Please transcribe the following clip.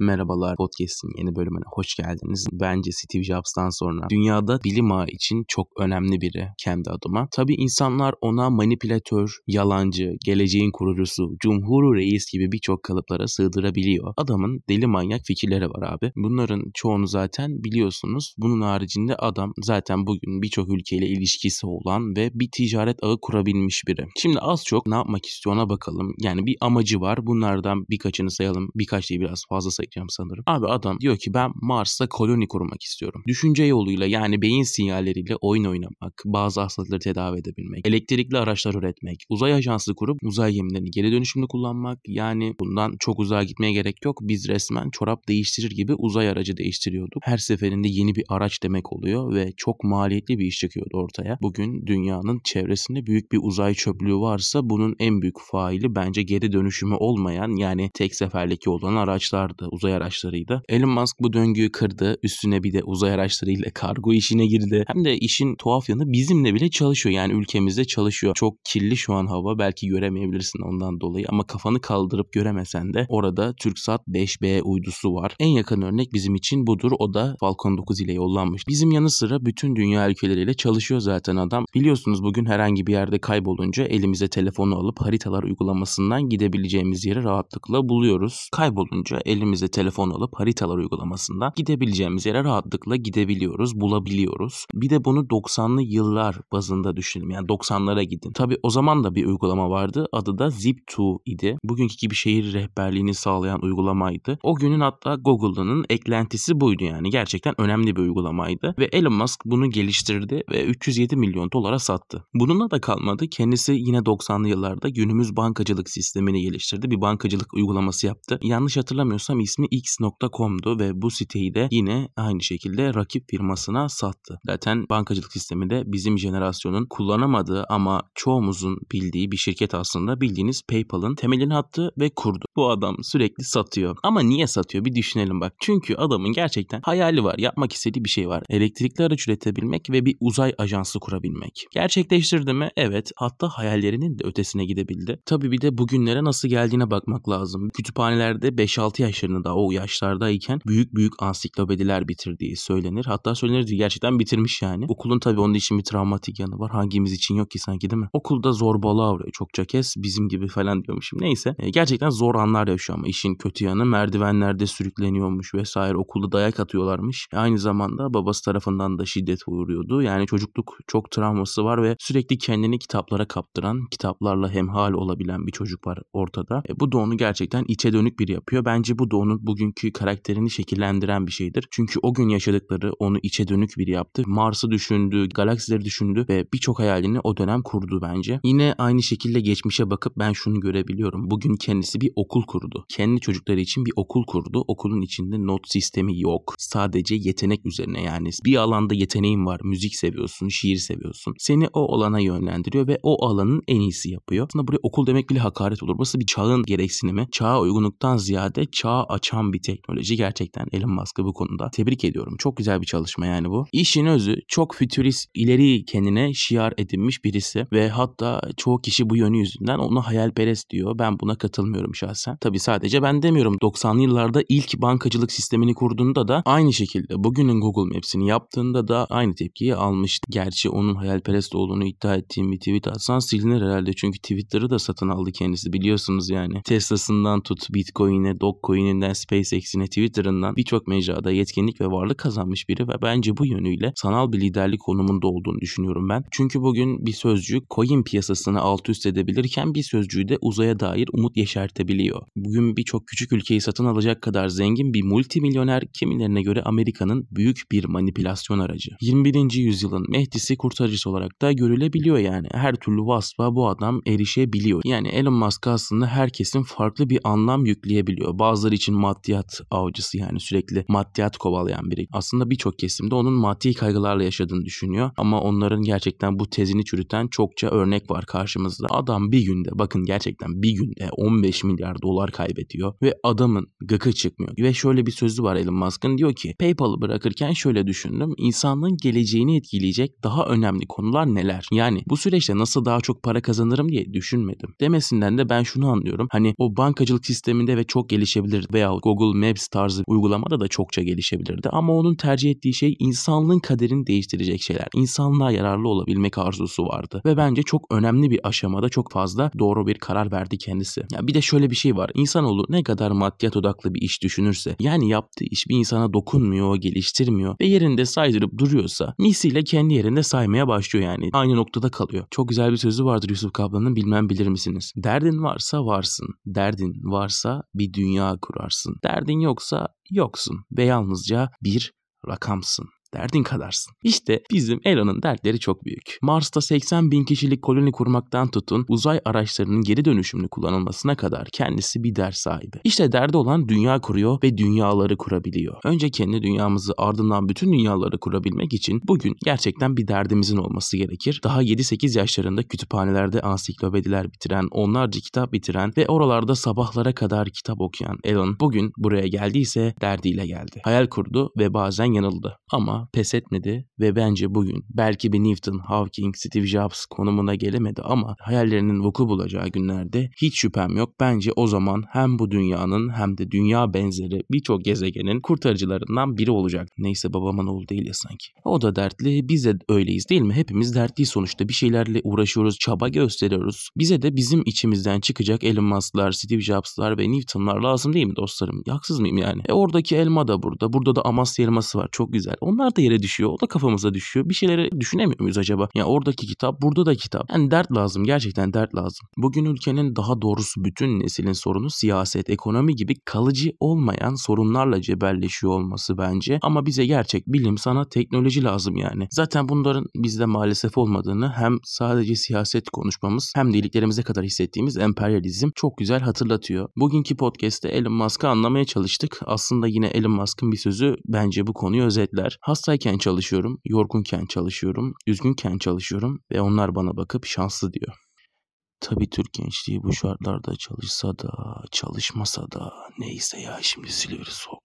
Merhabalar, Podcast'in yeni bölümüne hoş geldiniz. Bence Steve Jobs'tan sonra dünyada bilim ağı için çok önemli biri kendi adıma. Tabii insanlar ona manipülatör, yalancı, geleceğin kurucusu, cumhur reis gibi birçok kalıplara sığdırabiliyor. Adamın deli manyak fikirleri var abi. Bunların çoğunu zaten biliyorsunuz. Bunun haricinde adam zaten bugün birçok ülkeyle ilişkisi olan ve bir ticaret ağı kurabilmiş biri. Şimdi az çok ne yapmak istiyor ona bakalım. Yani bir amacı var. Bunlardan birkaçını sayalım. Birkaç değil, biraz fazla sayacağım sanırım. Abi adam diyor ki ben Mars'ta koloni kurmak istiyorum. Düşünce yoluyla, yani beyin sinyalleriyle oyun oynamak, bazı hastalıkları tedavi edebilmek, elektrikli araçlar üretmek, uzay ajansı kurup uzay gemilerini geri dönüşümlü kullanmak. Yani bundan çok uzağa gitmeye gerek yok. Biz resmen çorap değiştirir gibi uzay aracı değiştiriyorduk. Her seferinde yeni bir araç demek oluyor ve çok maliyetli bir iş çıkıyordu ortaya. Bugün dünyanın çevresinde büyük bir uzay çöplüğü varsa bunun en büyük faili bence geri dönüşümü olmayan, yani tek seferlik olan araçlardı. Uzay araçlarıydı. Elon Musk bu döngüyü kırdı. Üstüne bir de uzay araçlarıyla kargo işine girdi. Hem de işin tuhaf yanı bizimle bile çalışıyor. Yani ülkemizde çalışıyor. Çok kirli şu an hava. Belki göremeyebilirsin ondan dolayı ama kafanı kaldırıp göremesen de orada Türksat 5B uydusu var. En yakın örnek bizim için budur. O da Falcon 9 ile yollanmış. Bizim yanı sıra bütün dünya ülkeleriyle çalışıyor zaten adam. Biliyorsunuz bugün herhangi bir yerde kaybolunca elimize telefonu alıp haritalar uygulamasından gidebileceğimiz yeri rahatlıkla buluyoruz. Kaybolunca elimize telefon alıp haritalar uygulamasından gidebileceğimiz yere rahatlıkla gidebiliyoruz, bulabiliyoruz. Bir de bunu 90'lı yıllar bazında düşünelim. Yani 90'lara gidin. Tabii o zaman da bir uygulama vardı. Adı da Zip2 idi. Bugünkü gibi şehir rehberliğini sağlayan uygulamaydı. O günün hatta Google'ın eklentisi buydu yani. Gerçekten önemli bir uygulamaydı. Ve Elon Musk bunu geliştirdi ve 307 milyon dolara sattı. Bununla da kalmadı. Kendisi yine 90'lı yıllarda günümüz bankacılık sistemini geliştirdi. Bir bankacılık uygulaması yaptı. Yanlış hatırlamıyorsam ismi x.com'du ve bu siteyi de yine aynı şekilde rakip firmasına sattı. Zaten bankacılık sistemi de bizim jenerasyonun kullanamadığı ama çoğumuzun bildiği bir şirket aslında. Bildiğiniz PayPal'ın temelini attı ve kurdu. Bu adam sürekli satıyor. Ama niye satıyor? Bir düşünelim bak. Çünkü adamın gerçekten hayali var. Yapmak istediği bir şey var. Elektrikli araç üretebilmek ve bir uzay ajansı kurabilmek. Gerçekleştirdi mi? Evet. Hatta hayallerinin de ötesine gidebildi. Tabii bir de bugünlere nasıl geldiğine bakmak lazım. Kütüphanelerde 5-6 yaş daha o yaşlardayken büyük ansiklopediler bitirdiği söylenir. Hatta söylenir diye gerçekten bitirmiş yani. Okulun tabii onun için bir travmatik yanı var. Hangimiz için yok ki sanki, değil mi? Okulda zorbalığa uğruyor çokça kez. Bizim gibi falan diyormuşum. Neyse. Gerçekten zor anlar yaşıyor ama işin kötü yanı. Merdivenlerde sürükleniyormuş vesaire. Okulda dayak atıyorlarmış. Aynı zamanda babası tarafından da şiddet uğruyordu. Yani çocukluk çok travması var ve sürekli kendini kitaplara kaptıran, kitaplarla hemhal olabilen bir çocuk var ortada. Bu da onu gerçekten içe dönük biri yapıyor. Bence bu da onun bugünkü karakterini şekillendiren bir şeydir. Çünkü o gün yaşadıkları onu içe dönük biri yaptı. Mars'ı düşündü, galaksileri düşündü ve birçok hayalini o dönem kurdu bence. Yine aynı şekilde geçmişe bakıp ben şunu görebiliyorum. Bugün kendisi bir okul kurdu. Kendi çocukları için bir okul kurdu. Okulun içinde not sistemi yok. Sadece yetenek üzerine, yani bir alanda yeteneğin var. Müzik seviyorsun, şiir seviyorsun. Seni o alana yönlendiriyor ve o alanın en iyisi yapıyor. Aslında buraya okul demek bile hakaret olur. Burası bir çağın gereksinimi. Çağa uygunluktan ziyade çağa açan bir teknoloji. Gerçekten Elon Musk'ı bu konuda tebrik ediyorum. Çok güzel bir çalışma yani bu. İşin özü çok fütürist, ileri kendine şiar edinmiş birisi ve hatta çoğu kişi bu yönü yüzünden onu hayalperest diyor. Ben buna katılmıyorum şahsen. Tabii sadece ben demiyorum. 90'lı yıllarda ilk bankacılık sistemini kurduğunda da aynı şekilde bugünün Google Maps'ini yaptığında da aynı tepkiyi almıştı. Gerçi onun hayalperest olduğunu iddia ettiğim bir tweet atsan silinir herhalde. Çünkü Twitter'ı da satın aldı kendisi, biliyorsunuz yani. Tesla'sından tut Bitcoin'e, Dogecoin'e, SpaceX'ine, Twitter'ından birçok mecrada yetkinlik ve varlık kazanmış biri ve bence bu yönüyle sanal bir liderlik konumunda olduğunu düşünüyorum ben. Çünkü bugün bir sözcük coin piyasasını alt üst edebilirken bir sözcüğü de uzaya dair umut yeşertebiliyor. Bugün birçok küçük ülkeyi satın alacak kadar zengin bir multimilyoner, kimilerine göre Amerika'nın büyük bir manipülasyon aracı. 21. yüzyılın Mehdi'si, kurtarıcısı olarak da görülebiliyor yani. Her türlü vasfa bu adam erişebiliyor. Yani Elon Musk aslında herkesin farklı bir anlam yükleyebiliyor. Bazıları için maddiyat avcısı, yani sürekli maddiyat kovalayan biri. Aslında birçok kesimde onun maddi kaygılarla yaşadığını düşünüyor ama onların gerçekten bu tezini çürüten çokça örnek var karşımızda. Adam bir günde, bakın gerçekten bir günde 15 milyar dolar kaybediyor ve adamın gıkı çıkmıyor. Ve şöyle bir sözü var Elon Musk'ın, diyor ki PayPal'ı bırakırken şöyle düşündüm. İnsanlığın geleceğini etkileyecek daha önemli konular neler? Yani bu süreçte nasıl daha çok para kazanırım diye düşünmedim. Demesinden de ben şunu anlıyorum. Hani o bankacılık sisteminde ve çok gelişebilir ve veyahut Google Maps tarzı uygulamada da çokça gelişebilirdi. Ama onun tercih ettiği şey insanlığın kaderini değiştirecek şeyler. İnsanlığa yararlı olabilmek arzusu vardı. Ve bence çok önemli bir aşamada çok fazla doğru bir karar verdi kendisi. Ya bir de şöyle bir şey var. İnsanoğlu ne kadar maddiyat odaklı bir iş düşünürse, yani yaptığı iş bir insana dokunmuyor, geliştirmiyor ve yerinde saydırıp duruyorsa misliyle kendi yerinde saymaya başlıyor yani. Aynı noktada kalıyor. Çok güzel bir sözü vardır Yusuf Kaplan'ın, bilmem bilir misiniz? Derdin varsa varsın. Derdin varsa bir dünya kurarsın. Derdin yoksa yoksun ve yalnızca bir rakamsın. Derdin kadarsın. İşte bizim Elon'un dertleri çok büyük. Mars'ta 80.000 kişilik koloni kurmaktan tutun, uzay araçlarının geri dönüşümlü kullanılmasına kadar kendisi bir dert sahibi. İşte derdi olan dünya kuruyor ve dünyaları kurabiliyor. Önce kendi dünyamızı, ardından bütün dünyaları kurabilmek için bugün gerçekten bir derdimizin olması gerekir. Daha 7-8 yaşlarında kütüphanelerde ansiklopediler bitiren, onlarca kitap bitiren ve oralarda sabahlara kadar kitap okuyan Elon bugün buraya geldiyse derdiyle geldi. Hayal kurdu ve bazen yanıldı. Ama pes etmedi ve bence bugün belki bir Newton, Hawking, Steve Jobs konumuna gelemedi ama hayallerinin vuku bulacağı günlerde hiç şüphem yok. Bence o zaman hem bu dünyanın hem de dünya benzeri birçok gezegenin kurtarıcılarından biri olacak. Neyse, babamın oğlu değil ya sanki. O da dertli, biz de öyleyiz değil mi? Hepimiz dertliyiz sonuçta, bir şeylerle uğraşıyoruz, çaba gösteriyoruz. Bize de bizim içimizden çıkacak Elon Musk'lar, Steve Jobs'lar ve Newton'lar lazım değil mi dostlarım? Haksız mıyım yani? Oradaki elma da burada. Burada da Amasya elması var. Çok güzel. Onlar da yere düşüyor. O da kafamıza düşüyor. Bir şeyleri düşünemiyor muyuz acaba? Ya yani oradaki kitap, burada da kitap. Yani dert lazım. Gerçekten dert lazım. Bugün ülkenin, daha doğrusu bütün neslin sorunu siyaset, ekonomi gibi kalıcı olmayan sorunlarla cebelleşiyor olması bence. Ama bize gerçek bilim, sanat, teknoloji lazım yani. Zaten bunların bizde maalesef olmadığını hem sadece siyaset konuşmamız hem de iliklerimize kadar hissettiğimiz emperyalizm çok güzel hatırlatıyor. Bugünkü podcast'te Elon Musk'ı anlamaya çalıştık. Aslında yine Elon Musk'ın bir sözü bence bu konuyu özetler. Hastayken çalışıyorum, yorgunken çalışıyorum, üzgünken çalışıyorum ve onlar bana bakıp şanslı diyor. Tabii Türk gençliği bu şartlarda çalışsa da çalışmasa da neyse ya, şimdi siliyoruz o.